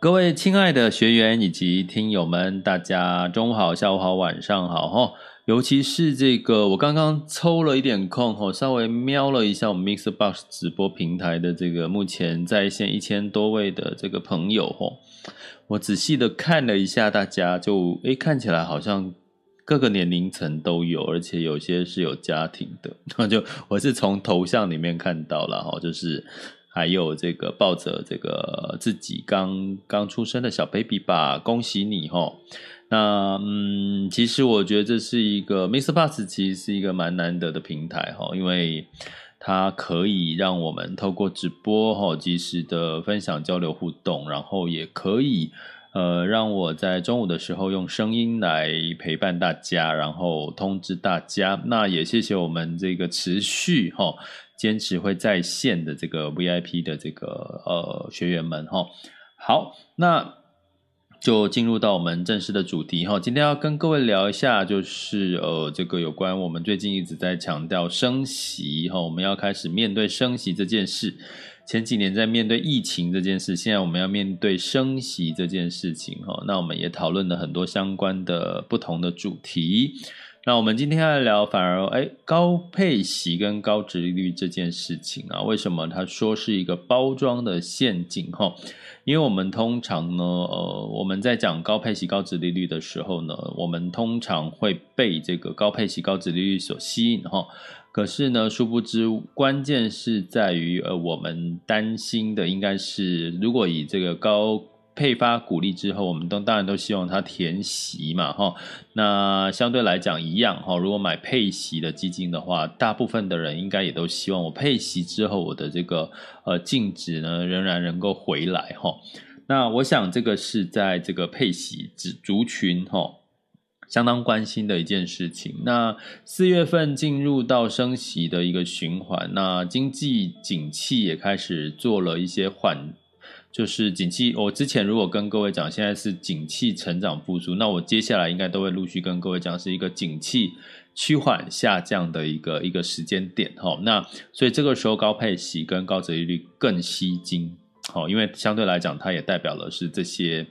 各位亲爱的学员以及听友们，大家中午好、下午好、晚上好吼。尤其是这个，我刚刚抽了一点空吼，稍微瞄了一下我们 MixerBox 直播平台的这个目前在线1000多位的这个朋友吼，我仔细的看了一下，大家就看起来好像各个年龄层都有，而且有些是有家庭的，就我是从头像里面看到了吼，就是。还有这个抱着这个自己刚出生的小 baby 吧，恭喜你齁。那其实我觉得这是一个 MixerBox 其实是一个蛮难得的平台齁，因为它可以让我们透过直播齁及时的分享交流互动，然后也可以让我在中午的时候用声音来陪伴大家，然后通知大家。那也谢谢我们这个持续齁坚持会在线的这个 VIP 的这个学员们齁。好，那就进入到我们正式的主题齁。今天要跟各位聊一下，就是这个有关我们最近一直在强调升息齁，我们要开始面对升息这件事。前几年在面对疫情这件事，现在我们要面对升息这件事情齁。那我们也讨论了很多相关的不同的主题。那我们今天要聊反而高配息跟高殖利率这件事情啊，为什么它说是一个包装的陷阱齁？因为我们通常呢我们在讲高配息高殖利率的时候呢，我们通常会被这个高配息高殖利率所吸引齁。可是呢，殊不知关键是在于我们担心的应该是，如果以这个高配发股利之后，我们当然都希望它填息嘛齁。那相对来讲一样齁，如果买配息的基金的话，大部分的人应该也都希望我配息之后我的这个净值呢仍然能够回来齁。那我想这个是在这个配息族群齁相当关心的一件事情。那4月份进入到升息的一个循环，那经济景气也开始做了一些缓，就是景气，我之前如果跟各位讲现在是景气成长复苏，那我接下来应该都会陆续跟各位讲是一个景气趋缓下降的一个时间点齁。那所以这个时候高配息跟高殖利率更吸睛齁，因为相对来讲它也代表了是这些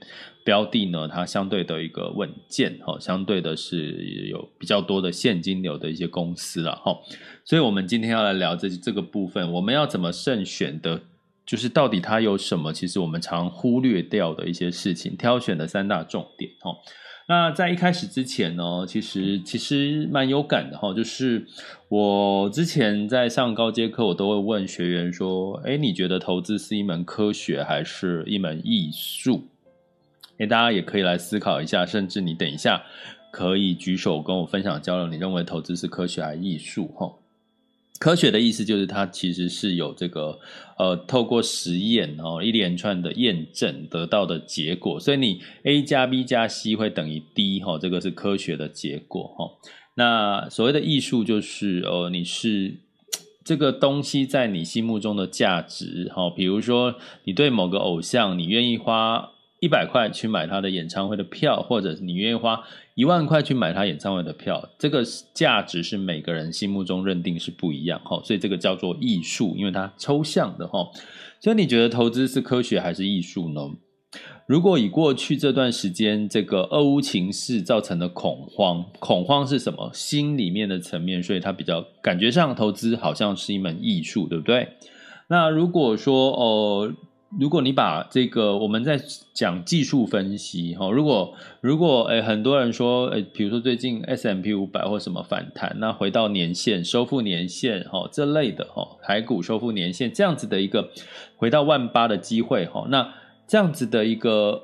标的呢，它相对的一个稳健齁，相对的是有比较多的现金流的一些公司啦齁。所以我们今天要来聊这个部分，我们要怎么慎选的，就是到底它有什么其实我们常忽略掉的一些事情，挑选的三大重点齁。那在一开始之前呢，其实蛮有感的齁，就是我之前在上高阶课，我都会问学员说你觉得投资是一门科学还是一门艺术？大家也可以来思考一下，甚至你等一下可以举手跟我分享交流，你认为投资是科学还是艺术齁。科学的意思就是它其实是有这个透过实验一连串的验证得到的结果，所以你 A 加 B 加 C 会等于 D 这个是科学的结果那所谓的艺术就是你是这个东西在你心目中的价值比如说你对某个偶像，你愿意花100块去买他的演唱会的票，或者你愿意花10000块去买他演唱会的票，这个价值是每个人心目中认定是不一样所以这个叫做艺术，因为它抽象的所以你觉得投资是科学还是艺术呢？如果以过去这段时间这个俄乌情势造成的恐慌，恐慌是什么？心里面的层面，所以它比较感觉上投资好像是一门艺术，对不对？那如果说如果你把这个我们在讲技术分析，如果很多人说比如说最近 S&P 500或什么反弹，那回到年线收复年线这类的台股收复年线这样子的一个回到18000的机会，那这样子的一个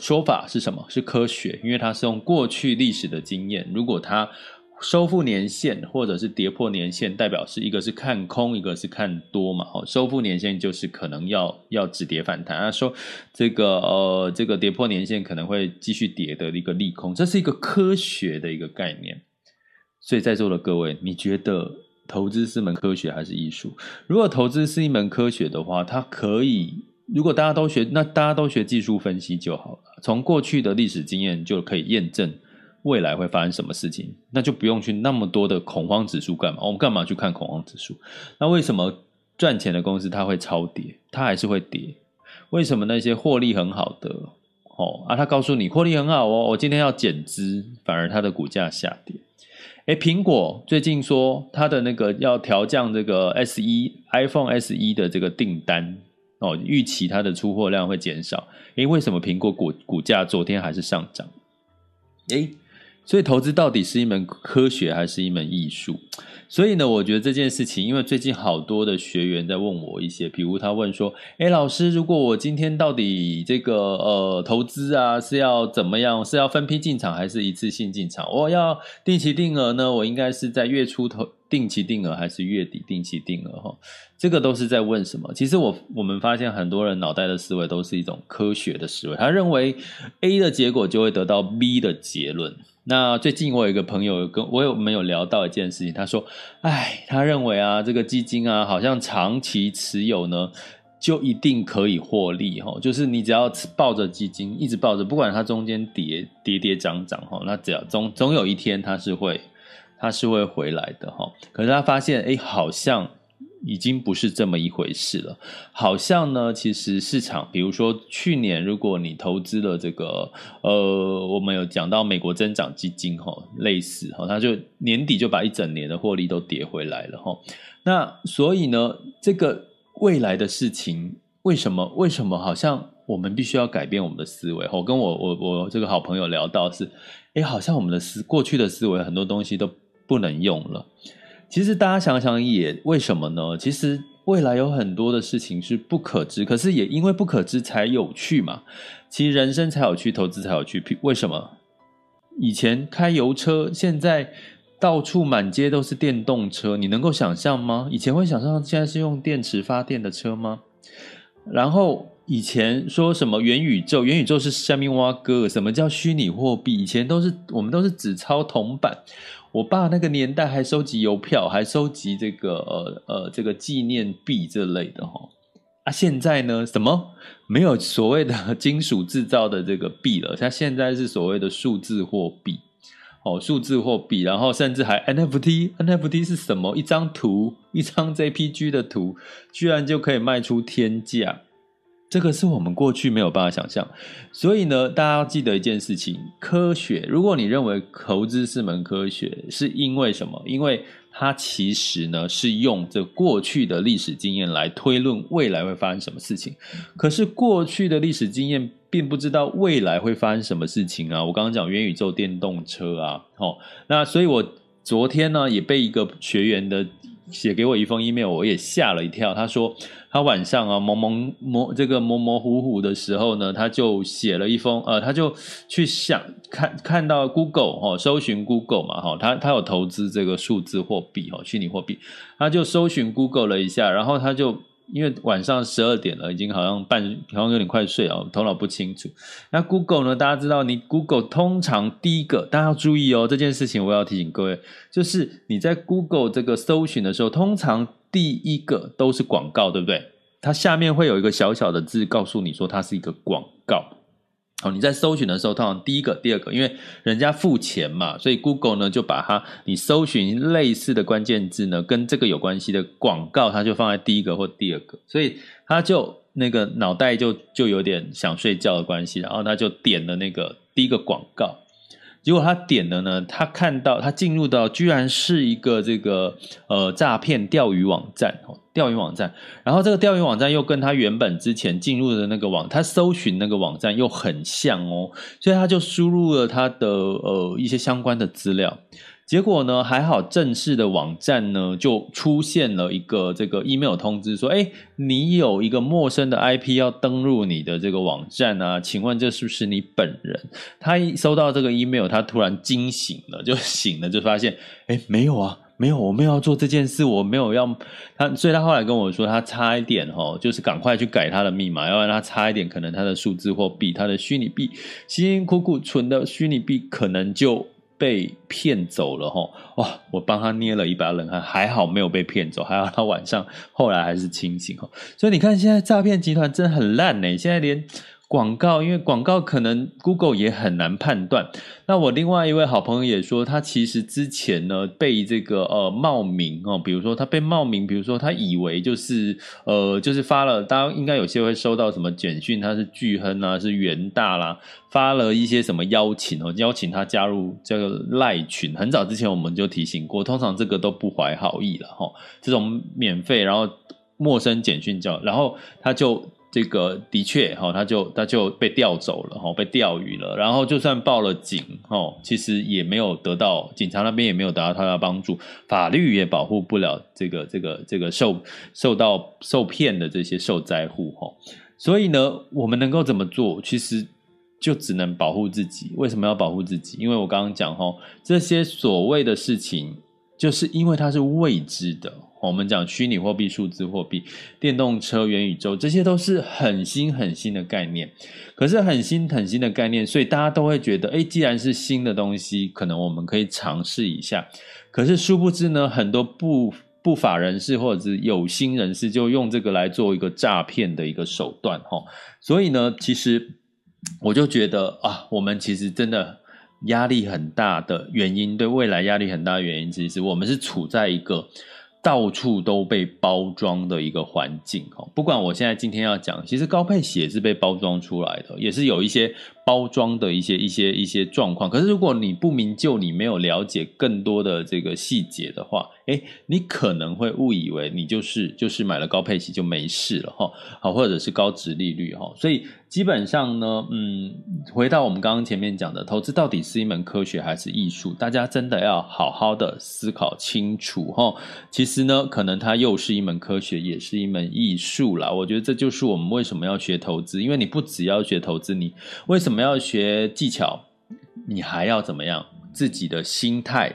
说法是什么？是科学，因为它是用过去历史的经验。如果它收复年线或者是跌破年线，代表是一个是看空，一个是看多嘛。收复年线就是可能要止跌反弹，这个跌破年线可能会继续跌的一个利空，这是一个科学的一个概念。所以在座的各位，你觉得投资是门科学还是艺术？如果投资是一门科学的话，它可以。如果大家都学，那大家都学技术分析就好了，从过去的历史经验就可以验证未来会发生什么事情，那就不用去那么多的恐慌指数干嘛？我们干嘛去看恐慌指数？那为什么赚钱的公司它会超跌，它还是会跌？为什么那些获利很好的他告诉你获利很好我今天要减资，反而它的股价下跌？苹果最近说它的那个要调降这个 iPhone SE 的这个订单。预期它的出货量会减少，为什么苹果股价昨天还是上涨？所以投资到底是一门科学还是一门艺术？所以呢，我觉得这件事情，因为最近好多的学员在问我一些，比如他问说，老师，如果我今天到底这个投资啊是要怎么样？是要分批进场还是一次性进场？我要定期定额呢？我应该是在月初定期定额还是月底定期定额？这个都是在问什么？其实我们发现很多人脑袋的思维都是一种科学的思维，他认为 A 的结果就会得到 B 的结论。那最近我有一个朋友我们有聊到一件事情，他说，他认为这个基金好像长期持有呢就一定可以获利，就是你只要抱着基金一直抱着，不管它中间跌涨涨，那只要总有一天它是会回来的。可是他发现好像已经不是这么一回事了。好像呢，其实市场，比如说去年如果你投资了这个我们有讲到美国增长基金类似它就年底就把一整年的获利都跌回来了那所以呢，这个未来的事情为什么好像我们必须要改变我们的思维跟我这个好朋友聊到是好像我们的过去的思维很多东西都不能用了。其实大家想想也为什么呢？其实未来有很多的事情是不可知，可是也因为不可知才有趣嘛。其实人生才有趣，投资才有趣。为什么？以前开油车，现在到处满街都是电动车，你能够想象吗？以前会想象现在是用电池发电的车吗？然后以前说什么元宇宙，元宇宙是下面挖哥，什么叫虚拟货币？以前我们都是纸钞铜板。我爸那个年代还收集邮票，还收集这个这个纪念币这类的现在呢，什么没有所谓的金属制造的这个币了，它现在是所谓的数字货币数字货币，然后甚至还 NFT 是什么？一张 JPG 的图居然就可以卖出天价，这个是我们过去没有办法想象。所以呢，大家要记得一件事情，科学，如果你认为投资是门科学，是因为什么？因为它其实呢是用这过去的历史经验来推论未来会发生什么事情，可是过去的历史经验并不知道未来会发生什么事情我刚刚讲元宇宙电动车那所以我昨天呢也被一个学员的写给我一封 email， 我也吓了一跳。他说他晚上模糊的时候呢，他就写了一封他就去看到 Google 搜寻 Google 嘛他有投资这个数字货币虚拟货币，他就搜寻 Google 了一下，然后他就因为晚上12点了，已经好像有点快睡了，头脑不清楚。那 Google 呢，大家知道你 Google 通常第一个，大家要注意这件事情我要提醒各位，就是你在 Google 这个搜寻的时候，通常第一个都是广告，对不对？它下面会有一个小小的字告诉你说它是一个广告你在搜寻的时候，通常第一个、第二个，因为人家付钱嘛，所以 Google 呢就把它你搜寻类似的关键字呢，跟这个有关系的广告，它就放在第一个或第二个，所以它就那个脑袋就有点想睡觉的关系，然后他就点了那个第一个广告，结果他点了呢，他看到他进入到居然是一个这个诈骗钓鱼网站，钓鱼网站，然后这个钓鱼网站又跟他原本之前进入的那个他搜寻那个网站又很像哦，所以他就输入了他的一些相关的资料。结果呢，还好正式的网站呢就出现了一个这个 email 通知说，诶，你有一个陌生的 IP 要登入你的这个网站啊，请问这是不是你本人？他一收到这个 email， 他突然惊醒了，就发现，诶，没有啊，没有，我没有要做这件事，我没有要他，所以他后来跟我说，他差一点就是赶快去改他的密码，要不然他差一点可能他的数字货币，他的虚拟币，辛辛苦苦存的虚拟币可能就被骗走了吼，哇！我帮他捏了一把冷汗，还好没有被骗走，还好他晚上后来还是清醒吼。所以你看，现在诈骗集团真的很烂欸，现在连广告，因为广告可能 Google 也很难判断。那我另外一位好朋友也说，他其实之前呢被这个冒名哦，比如说他被冒名，比如说他以为就是发了，大家应该有些会收到什么简讯，他是巨亨啊，是元大啦，发了一些什么邀请哦，邀请他加入这个LINE群。很早之前我们就提醒过，通常这个都不怀好意了哈，这种免费然后陌生简讯叫，然后他就。这个的确他就被调走了，被钓鱼了，然后就算报了警，其实也没有得到，警察那边也没有得到他的帮助，法律也保护不了这个受骗的这些受灾户。所以呢，我们能够怎么做？其实就只能保护自己。为什么要保护自己？因为我刚刚讲这些所谓的事情，就是因为它是未知的。我们讲虚拟货币、数字货币、电动车、元宇宙，这些都是很新很新的概念。可是很新很新的概念，所以大家都会觉得，诶，既然是新的东西，可能我们可以尝试一下。可是殊不知呢，很多不法人士或者是有心人士就用这个来做一个诈骗的一个手段。所以呢，其实我就觉得啊，我们其实真的压力很大的原因，对未来压力很大的原因，其实我们是处在一个到处都被包装的一个环境。不管我现在今天要讲，其实高配息也是被包装出来的，也是有一些包装的一些状况。可是如果你不明就里，没有了解更多的这个细节的话，诶，你可能会误以为你就是买了高配息就没事了好，或者是高殖利率所以基本上呢，回到我们刚刚前面讲的，投资到底是一门科学还是艺术？大家真的要好好的思考清楚其实呢，可能它又是一门科学，也是一门艺术啦。我觉得这就是我们为什么要学投资，因为你不只要学投资，你为什么要学技巧？你还要怎么样？自己的心态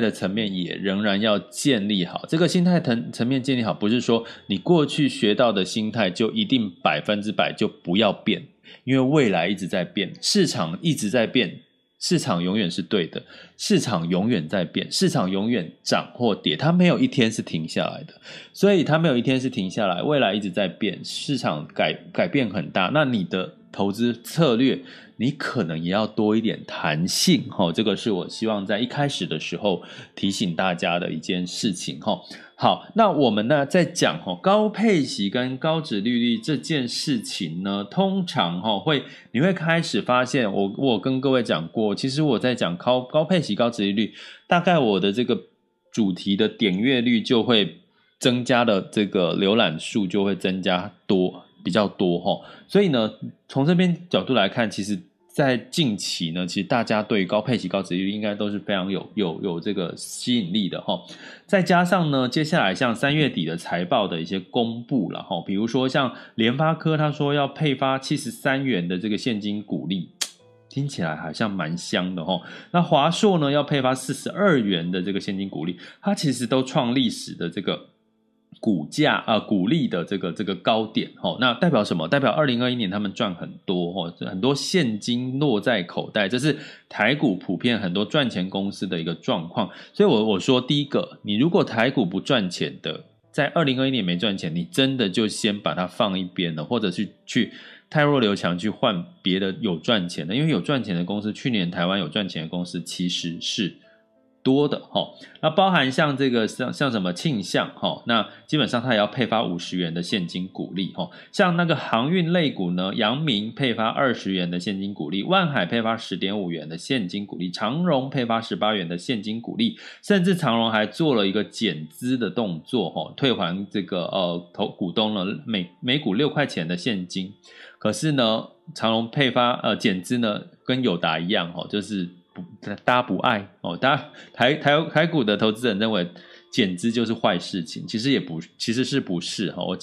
的层面也仍然要建立好。这个心态层面建立好，不是说你过去学到的心态就一定100%就不要变，因为未来一直在变，市场一直在变，市场永远是对的，市场永远在变，市场永远涨或跌，它没有一天是停下来的，所以它没有一天是停下来，未来一直在变，市场改变很大，那你的投资策略你可能也要多一点弹性这个是我希望在一开始的时候提醒大家的一件事情好，那我们呢在讲高配息跟高殖利率这件事情呢，通常你会开始发现，我跟各位讲过，其实我在讲高配息高殖利率，大概我的这个主题的点阅率就会增加的，这个浏览数就会增加比较多所以呢，从这边角度来看，其实在近期呢，其实大家对于高配息高殖利率应该都是非常有这个吸引力的再加上呢，接下来像3月底的财报的一些公布啦比如说像联发科，他说要配发73元的这个现金股利，听起来好像蛮香的那华硕呢要配发42元的这个现金股利，它其实都创历史的这个股利的这个高点那代表什么？代表2021年他们赚很多很多现金落在口袋，这是台股普遍很多赚钱公司的一个状况。所以我说第一个，你如果台股不赚钱的，在2021年没赚钱，你真的就先把它放一边了，或者去汰弱留强，去换别的有赚钱的，因为有赚钱的公司，去年台湾有赚钱的公司其实是多的齁，那包含像这个像什么庆象齁，那基本上它也要配发50元的现金股利齁，像那个航运类股呢，阳明配发20元的现金股利，万海配发 10.5 元的现金股利，长荣配发18元的现金股利，甚至长荣还做了一个减资的动作齁，退还这个股东了每股6块钱的现金。可是呢，长荣配发减资呢，跟友达一样齁，就是大家不爱哦，大家台股的投资人认为减资就是坏事情，其实也不，其实是不是哈？我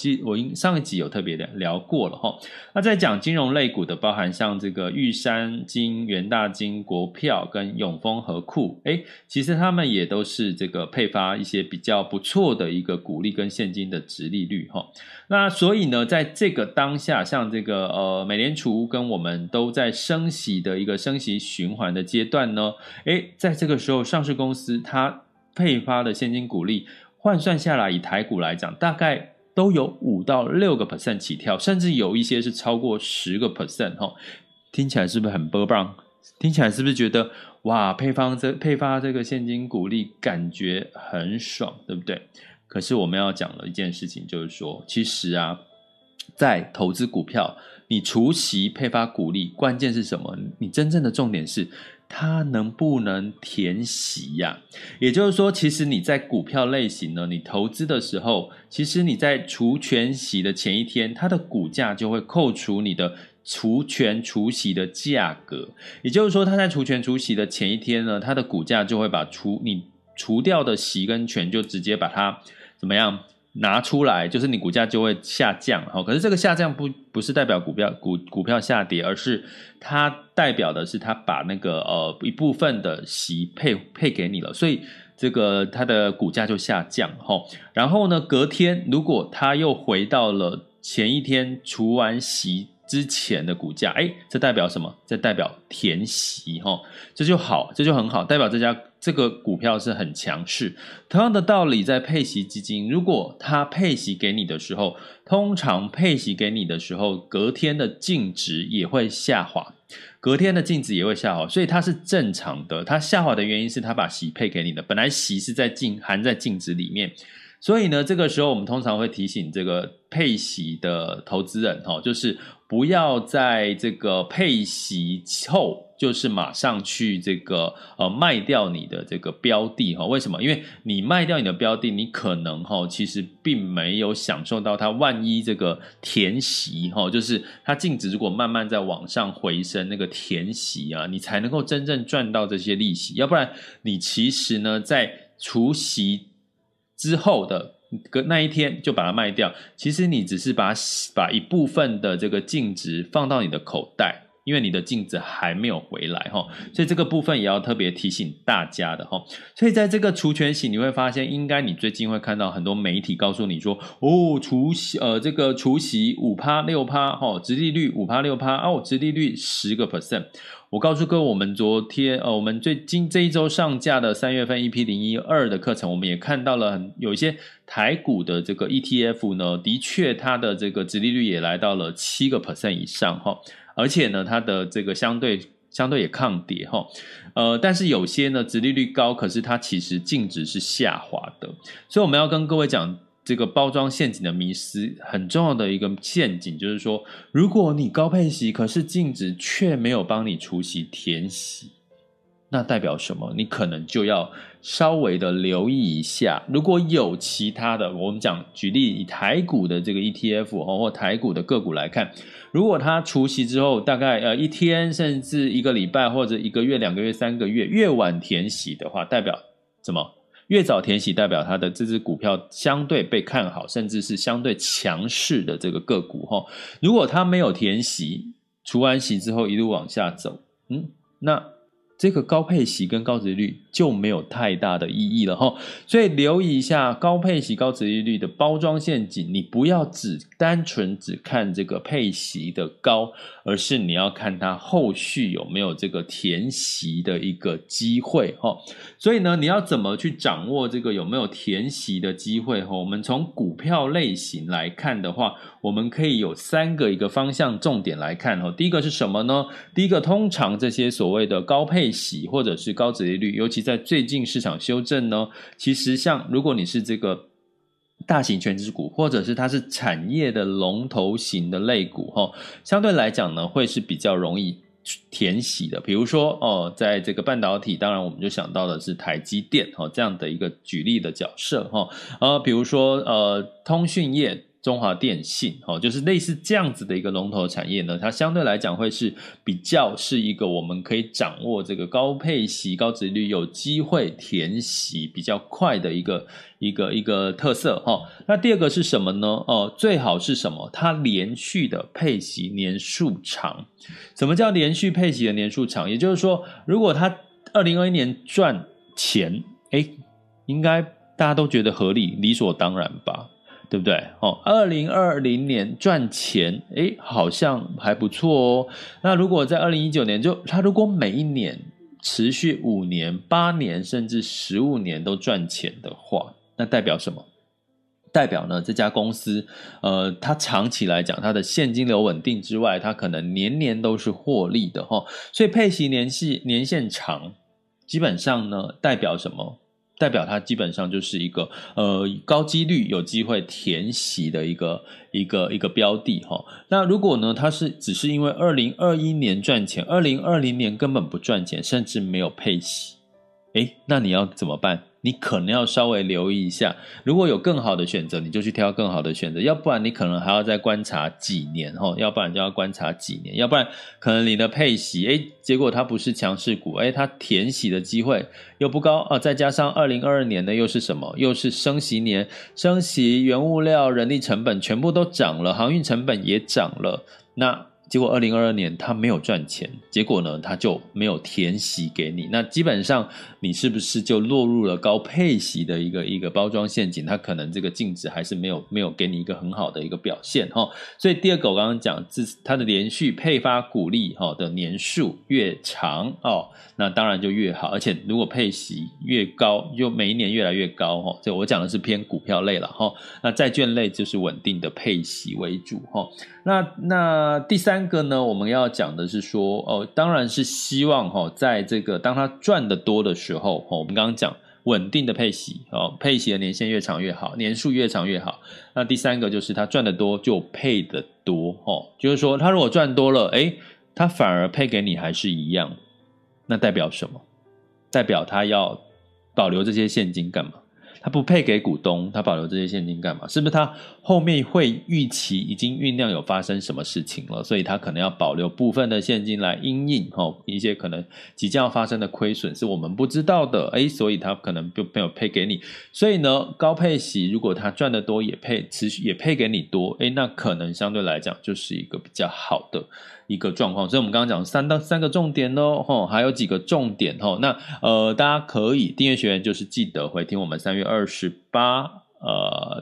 上一集有特别聊过了哈。那在讲金融类股的，包含像这个玉山金、元大金、国票跟永丰和库，哎，其实他们也都是这个配发一些比较不错的一个股利跟现金的殖利率哈。那所以呢，在这个当下，像这个美联储跟我们都在升息的一个升息循环的阶段呢，哎，在这个时候，上市公司它配发的现金股利换算下来，以台股来讲，大概都有5%到6% 起跳，甚至有一些是超过10%哈。听起来是不是很波棒？听起来是不是觉得哇，配发这个现金股利感觉很爽，对不对？可是我们要讲的一件事情就是说，其实啊，在投资股票，你除息配发股利，关键是什么？你真正的重点是，它能不能填息呀？也就是说，其实你在股票类型呢，你投资的时候，其实你在除权息的前一天，它的股价就会扣除你的除权除息的价格。也就是说，它在除权除息的前一天呢，它的股价就会把你除掉的息跟权就直接把它怎么样拿出来，就是你股价就会下降。可是这个下降不是代表股票下跌，而是它代表的是它把那个一部分的息配给你了，所以这个它的股价就下降。然后呢，隔天如果它又回到了前一天除完息之前的股价，哎，这代表什么？这代表填息齁，这就好，这就很好，代表这个股票是很强势。同样的道理，在配息基金，如果它配息给你的时候，通常配息给你的时候，隔天的净值也会下滑。隔天的净值也会下滑，所以它是正常的。它下滑的原因是它把息配给你的，本来息是含在净值里面。所以呢，这个时候我们通常会提醒这个配息的投资人齁，就是不要在这个配息后就是马上去这个卖掉你的这个标的齁。为什么？因为你卖掉你的标的，你可能齁其实并没有享受到它万一这个填息齁，就是它净值如果慢慢在往上回升，那个填息啊，你才能够真正赚到这些利息。要不然你其实呢，在除息之后的那一天就把它卖掉，其实你只是把一部分的这个净值放到你的口袋，因为你的净值还没有回来齁，所以这个部分也要特别提醒大家的齁。所以在这个除权息，你会发现，应该你最近会看到很多媒体告诉你说，哦，这个除息 5%、6% 齁，殖利率 5%、6% 哦，殖利率 10%。我告诉各位，我们昨天我们这一周上架的3月份 EP012 的课程，我们也看到了有一些台股的这个 ETF 呢，的确它的这个殖利率也来到了 7% 以上齁，而且呢它的这个相对也抗跌齁。但是有些呢殖利率高，可是它其实净值是下滑的。所以我们要跟各位讲，这个包装陷阱的迷思很重要的一个陷阱，就是说，如果你高配息，可是净值却没有帮你除息填息，那代表什么？你可能就要稍微的留意一下。如果有其他的，我们讲举例，以台股的这个 ETF 或台股的个股来看，如果它除息之后大概一天甚至一个礼拜或者1个月、2个月、3个月越晚填息的话，代表什么？越早填息代表它的这支股票相对被看好，甚至是相对强势的这个个股齁。如果它没有填息，除完息之后一路往下走，那这个高配息跟高殖利率就没有太大的意义了齁。所以留意一下高配息高殖利率的包装陷阱，你不要单纯只看这个配息的高，而是你要看它后续有没有这个填息的一个机会齁。所以呢，你要怎么去掌握这个有没有填息的机会齁？我们从股票类型来看的话，我们可以有3个方向重点来看齁。第一个是什么呢？第一个，通常这些所谓的高配配息或者是高殖利率，尤其在最近市场修正呢，其实像如果你是这个大型权值股，或者是它是产业的龙头型的类股，相对来讲呢会是比较容易填息的。比如说在这个半导体，当然我们就想到的是台积电这样的一个举例的角色，比如说通讯业中华电信，就是类似这样子的一个龙头产业呢，它相对来讲会是比较是一个我们可以掌握这个高配息高殖利率，有机会填息比较快的一个特色。那第二个是什么呢？最好是什么？它连续的配息年数长。什么叫连续配息的年数长？也就是说，如果它2021年赚钱，应该大家都觉得合理理所当然吧，对不对？2020年赚钱，好像还不错哦。那如果在2019年，就他如果每一年持续5年、8年甚至15年都赚钱的话，那代表什么？代表呢，这家公司它长期来讲它的现金流稳定之外，它可能年年都是获利的哦。所以配息年限长，基本上呢代表什么？代表它基本上就是一个高几率有机会填息的一个标的齁。那如果呢它是只是因为2021年赚钱，2020年根本不赚钱，甚至没有配息，那你要怎么办？你可能要稍微留意一下，如果有更好的选择，你就去挑更好的选择，要不然你可能还要再观察几年，要不然就要观察几年，要不然可能你的配息结果它不是强势股，它填息的机会又不高啊。再加上2022年呢又是什么？又是升息年，升息原物料人力成本全部都涨了，航运成本也涨了，那结果2022年他没有赚钱，结果呢他就没有填息给你，那基本上你是不是就落入了高配息的一个包装陷阱？他可能这个净值还是没有给你一个很好的一个表现齁。所以第二个我刚刚讲，它的连续配发股利的年数越长那当然就越好，而且如果配息越高，就每一年越来越高齁。所以我讲的是偏股票类啦齁，那债券类就是稳定的配息为主齁。那第三个呢，我们要讲的是说当然是希望在这个当它赚得多的时候我们刚刚讲稳定的配息配息的年限越长越好，年数越长越好。那第三个就是它赚得多就配得多就是说它如果赚多了它反而配给你还是一样，那代表什么？代表它要保留这些现金干嘛？他不配给股东，他保留这些现金干嘛？是不是他后面会预期已经酝酿有发生什么事情了，所以他可能要保留部分的现金来因应一些可能即将发生的亏损是我们不知道的所以他可能就没有配给你。所以呢高配息如果他赚得多也配给你多那可能相对来讲就是一个比较好的一个状况。所以我们刚刚讲三个重点还有几个重点那大家可以订阅学员就是记得回听我们3月28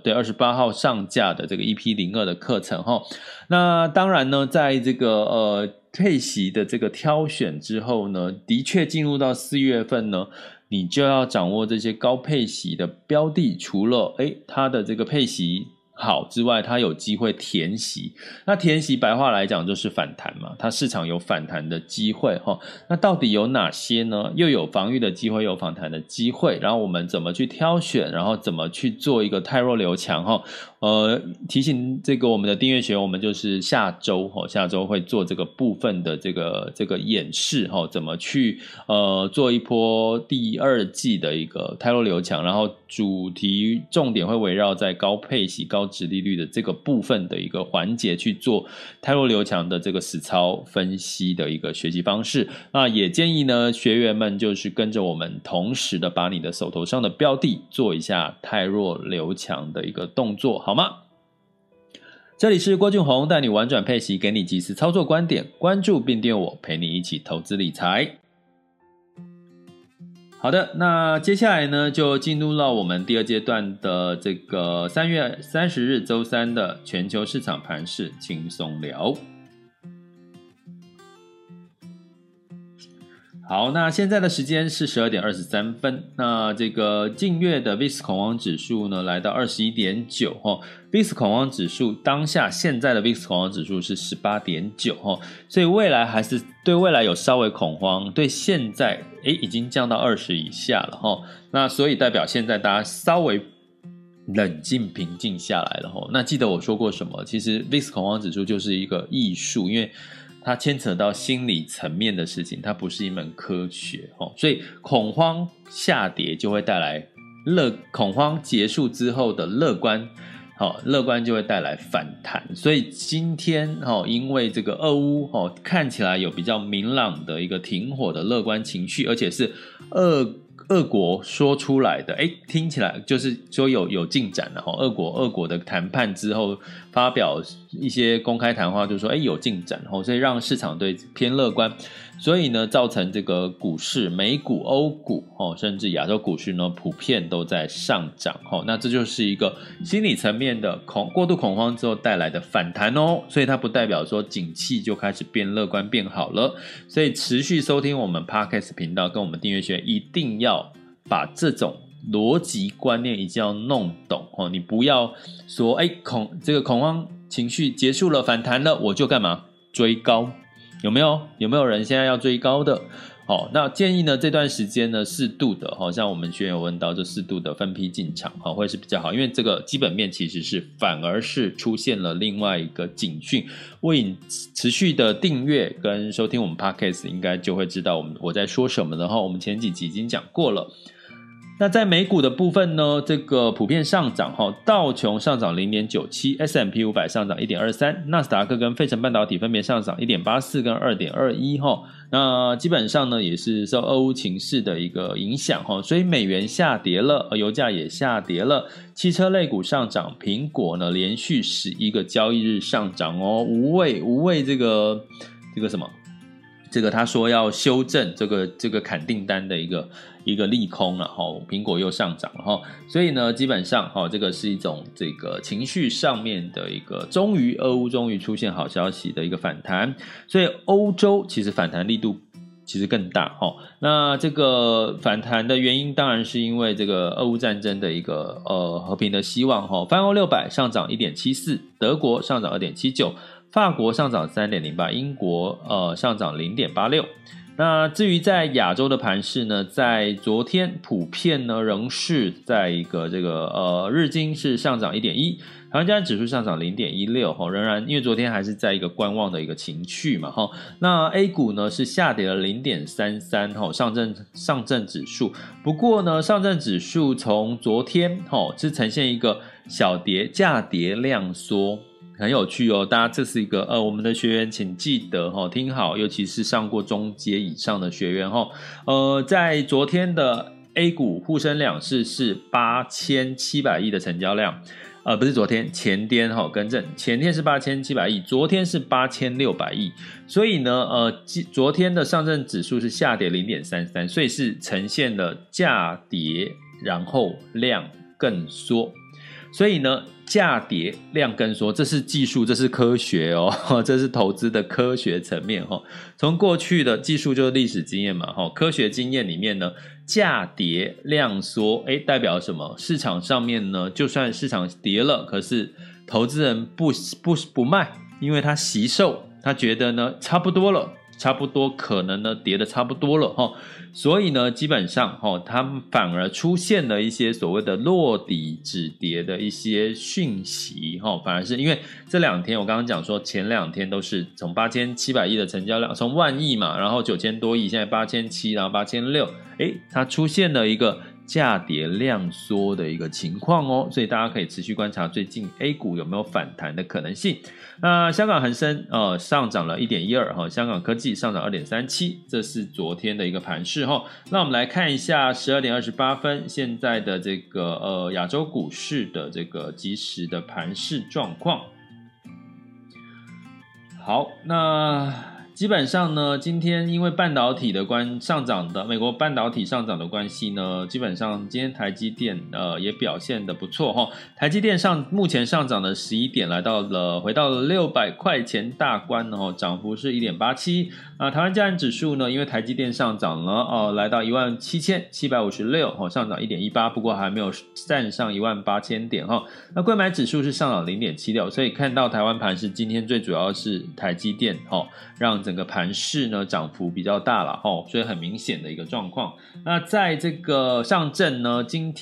对28号上架的这个 EP02 的课程那当然呢在这个配息的这个挑选之后呢，的确进入到4月份呢你就要掌握这些高配息的标的，除了它的这个配息好之外，它有机会填息。那填息白话来讲就是反弹嘛，它市场有反弹的机会那到底有哪些呢？又有防御的机会，又有反弹的机会，然后我们怎么去挑选，然后怎么去做一个汰弱留强提醒这个我们的订阅学员，我们就是下周会做这个部分的这个演示怎么去做一波第二季的一个汰弱留强，然后主题重点会围绕在高配息高殖利率的这个部分的一个环节去做汰弱留强的这个实操分析的一个学习方式。那也建议呢学员们就是跟着我们同时的把你的手头上的标的做一下汰弱留强的一个动作好吗？这里是郭俊宏，带你玩转配息，给你及时操作观点，关注并订阅我，陪你一起投资理财。好的，那接下来呢就进入到我们第二阶段的这个3月30日周三的全球市场盘势轻松聊。好，那现在的时间是12点23分，那这个近月的 VIX 恐慌指数呢来到 21.9、哦、VIX 恐慌指数当下现在的 VIX 恐慌指数是 18.9、哦、所以未来还是对未来有稍微恐慌，对现在已经降到20以下了、哦、那所以代表现在大家稍微冷静平静下来了、哦、那记得我说过什么，其实 VIX 恐慌指数就是一个艺术，因为它牵扯到心理层面的事情，它不是一门科学、哦、所以恐慌下跌就会带来恐慌结束之后的乐观、哦、乐观就会带来反弹，所以今天、哦、因为这个俄乌、哦、看起来有比较明朗的一个停火的乐观情绪，而且是俄国说出来的，诶，听起来就是说有进展了、哦、俄国的谈判之后发表一些公开谈话，就说诶有进展、哦、所以让市场对偏乐观，所以呢造成这个股市美股欧股、哦、甚至亚洲股市呢普遍都在上涨、哦、那这就是一个心理层面的过度恐慌之后带来的反弹哦，所以它不代表说景气就开始变乐观变好了，所以持续收听我们 Podcast 频道跟我们订阅学，一定要把这种逻辑观念一定要弄懂、哦、你不要说哎，这个恐慌情绪结束了反弹了我就干嘛追高，有没有人现在要追高的、哦、那建议呢这段时间呢适度的、哦、像我们学员有问到就适度的分批进场、哦、会是比较好，因为这个基本面其实是反而是出现了另外一个警讯，为你持续的订阅跟收听我们 Podcast 应该就会知道我在说什么，然后我们前几集已经讲过了。那在美股的部分呢，这个普遍上涨、哦、道琼上涨 0.97 S&P 500 上涨 1.23， 纳斯达克跟费城半导体分别上涨 1.84 跟 2.21、哦、那基本上呢也是受俄乌情势的一个影响、哦、所以美元下跌了，油价也下跌了，汽车类股上涨，苹果呢连续11个交易日上涨哦，无畏这个什么这个他说要修正这个砍订单的一个利空了、哦、苹果又上涨了、哦、所以呢基本上、哦、这个是一种这个情绪上面的一个俄乌终于出现好消息的一个反弹，所以欧洲其实反弹力度其实更大、哦、那这个反弹的原因当然是因为这个俄乌战争的一个和平的希望、哦、泛欧600上涨 1.74， 德国上涨 2.79，法国上涨 3.08， 英国上涨 0.86。 那至于在亚洲的盘势呢，在昨天普遍呢仍是在一个日经是上涨 1.1， 台湾加权指数上涨 0.16， 仍然因为昨天还是在一个观望的一个情绪嘛，那 A 股呢是下跌了 0.33， 上证指数，不过呢上证指数从昨天是呈现一个小跌价跌量缩，很有趣哦，大家这是一个我们的学员请记得齁、哦、听好，尤其是上过中阶以上的学员齁、哦、在昨天的 A 股沪深两市是8700亿的成交量，不是昨天前天齁、哦、更正，前天是8700亿，昨天是8600亿，所以呢昨天的上证指数是下跌 0.33， 所以是呈现了价跌然后量更缩，所以呢价跌量更缩，这是技术，这是科学哦，这是投资的科学层面哦。从过去的技术就是历史经验嘛，哦，科学经验里面呢，价跌量缩，诶，代表什么？市场上面呢，就算市场跌了，可是投资人不卖，因为他惜售，他觉得呢差不多了。差不多可能呢跌的差不多了、哦、所以呢基本上、哦、它反而出现了一些所谓的落底止跌的一些讯息、哦、反而是因为这两天我刚刚讲说前两天都是从8700亿的成交量从万亿嘛，然后9000多亿，现在8700，然后8600，它出现了一个价跌量缩的一个情况哦，所以大家可以持续观察最近 A 股有没有反弹的可能性。那香港恒生上涨了 1.12、哦、香港科技上涨 2.37， 这是昨天的一个盘势、哦、那我们来看一下12点28分现在的这个亚洲股市的这个即时的盘势状况。好，那基本上呢今天因为半导体的上涨的美国半导体上涨的关系呢，基本上今天台积电也表现的不错、哦、台积电目前上涨的11点来到了回到了600块钱大关、哦、涨幅是 1.87，台湾加权指数呢，因为台积电上涨了哦，来到17756哦，上涨 1.18， 不过还没有站上18000点哦。那柜买指数是上涨 0.76， 所以看到台湾盘是今天最主要是台积电哦，让整个盘势呢涨幅比较大了哦，所以很明显的一个状况。那在这个上证呢，今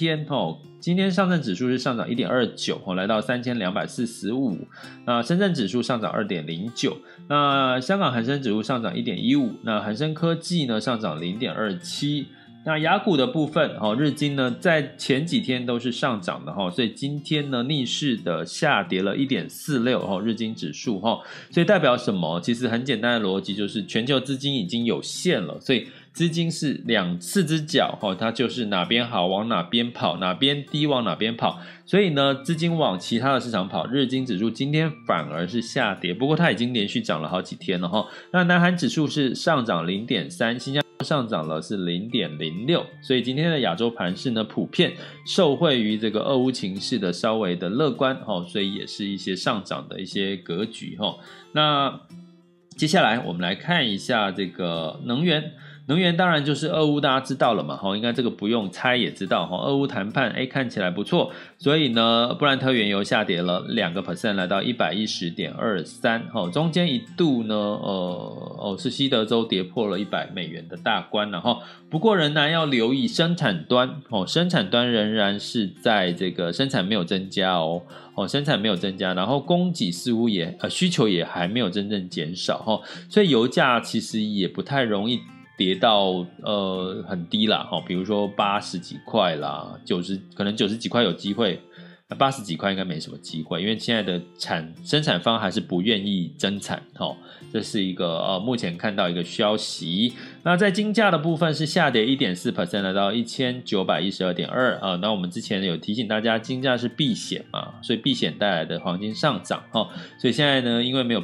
天上证指数是上涨 1.29 来到 3245， 那深圳指数上涨 2.09， 那香港恒生指数上涨 1.15， 那恒生科技呢上涨 0.27。 那雅股的部分日经呢在前几天都是上涨的，所以今天呢逆势的下跌了 1.46 日经指数，所以代表什么？其实很简单的逻辑就是全球资金已经有限了，所以资金是4只脚它就是哪边好往哪边跑，哪边低往哪边跑，所以呢资金往其他的市场跑，日经指数今天反而是下跌，不过它已经连续涨了好几天了齁。那南韩指数是上涨 0.3， 新加坡上涨了是 0.06， 所以今天的亚洲盘市呢普遍受惠于这个俄乌情势的稍微的乐观齁，所以也是一些上涨的一些格局齁。那接下来我们来看一下这个能源当然就是俄乌，大家知道了嘛，应该这个不用猜也知道，俄乌谈判看起来不错，所以呢布兰特原油下跌了 2% 来到 110.23， 中间一度呢是西德州跌破了100美元的大关，然后不过仍然要留意生产端仍然是在这个生产没有增加生产没有增加，然后供给似乎也需求也还没有真正减少所以油价其实也不太容易跌到很低啦比如说80几块啦，90几块有机会，80几块应该没什么机会，因为现在的生产方还是不愿意增产这是一个目前看到一个消息。那在金价的部分是下跌 1.4% 来到 1912.2 那我们之前有提醒大家金价是避险嘛，所以避险带来的黄金上涨所以现在呢因为没有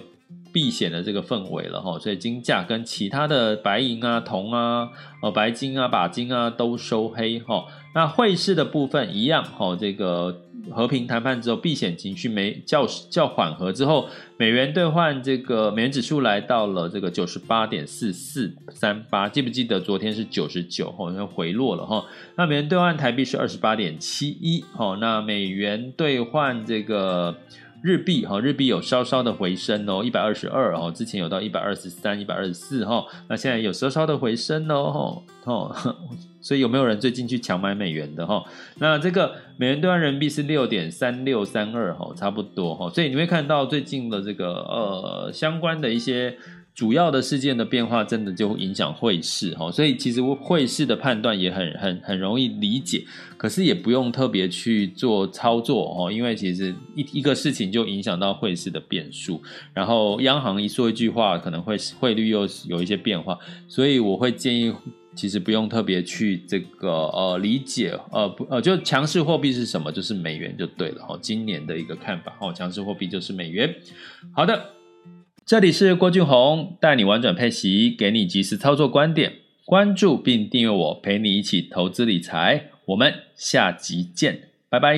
避险的这个氛围了所以金价跟其他的白银啊、铜啊、白金啊、钯金啊都收黑那汇市的部分一样这个和平谈判之后避险情绪较缓和之后，美元兑换这个美元指数来到了这个 98.4438， 记不记得昨天是 99 就回落了那美元兑换台币是 28.71 那美元兑换这个日币有稍稍的回升122之前有到 123,124 那现在有稍稍的回升所以有没有人最近去强买美元的那这个美元兑换人民币是 6.3632 差不多所以你会看到最近的这个相关的一些主要的事件的变化真的就影响汇市所以其实汇市的判断也很容易理解，可是也不用特别去做操作因为其实一个事情就影响到汇市的变数，然后央行一说一句话可能会汇率又有一些变化，所以我会建议其实不用特别去这个理解就强势货币是什么，就是美元就对了今年的一个看法强势货币就是美元。好的，这里是郭俊宏，带你玩转配息，给你及时操作观点，关注并订阅我，陪你一起投资理财，我们下集见，拜拜。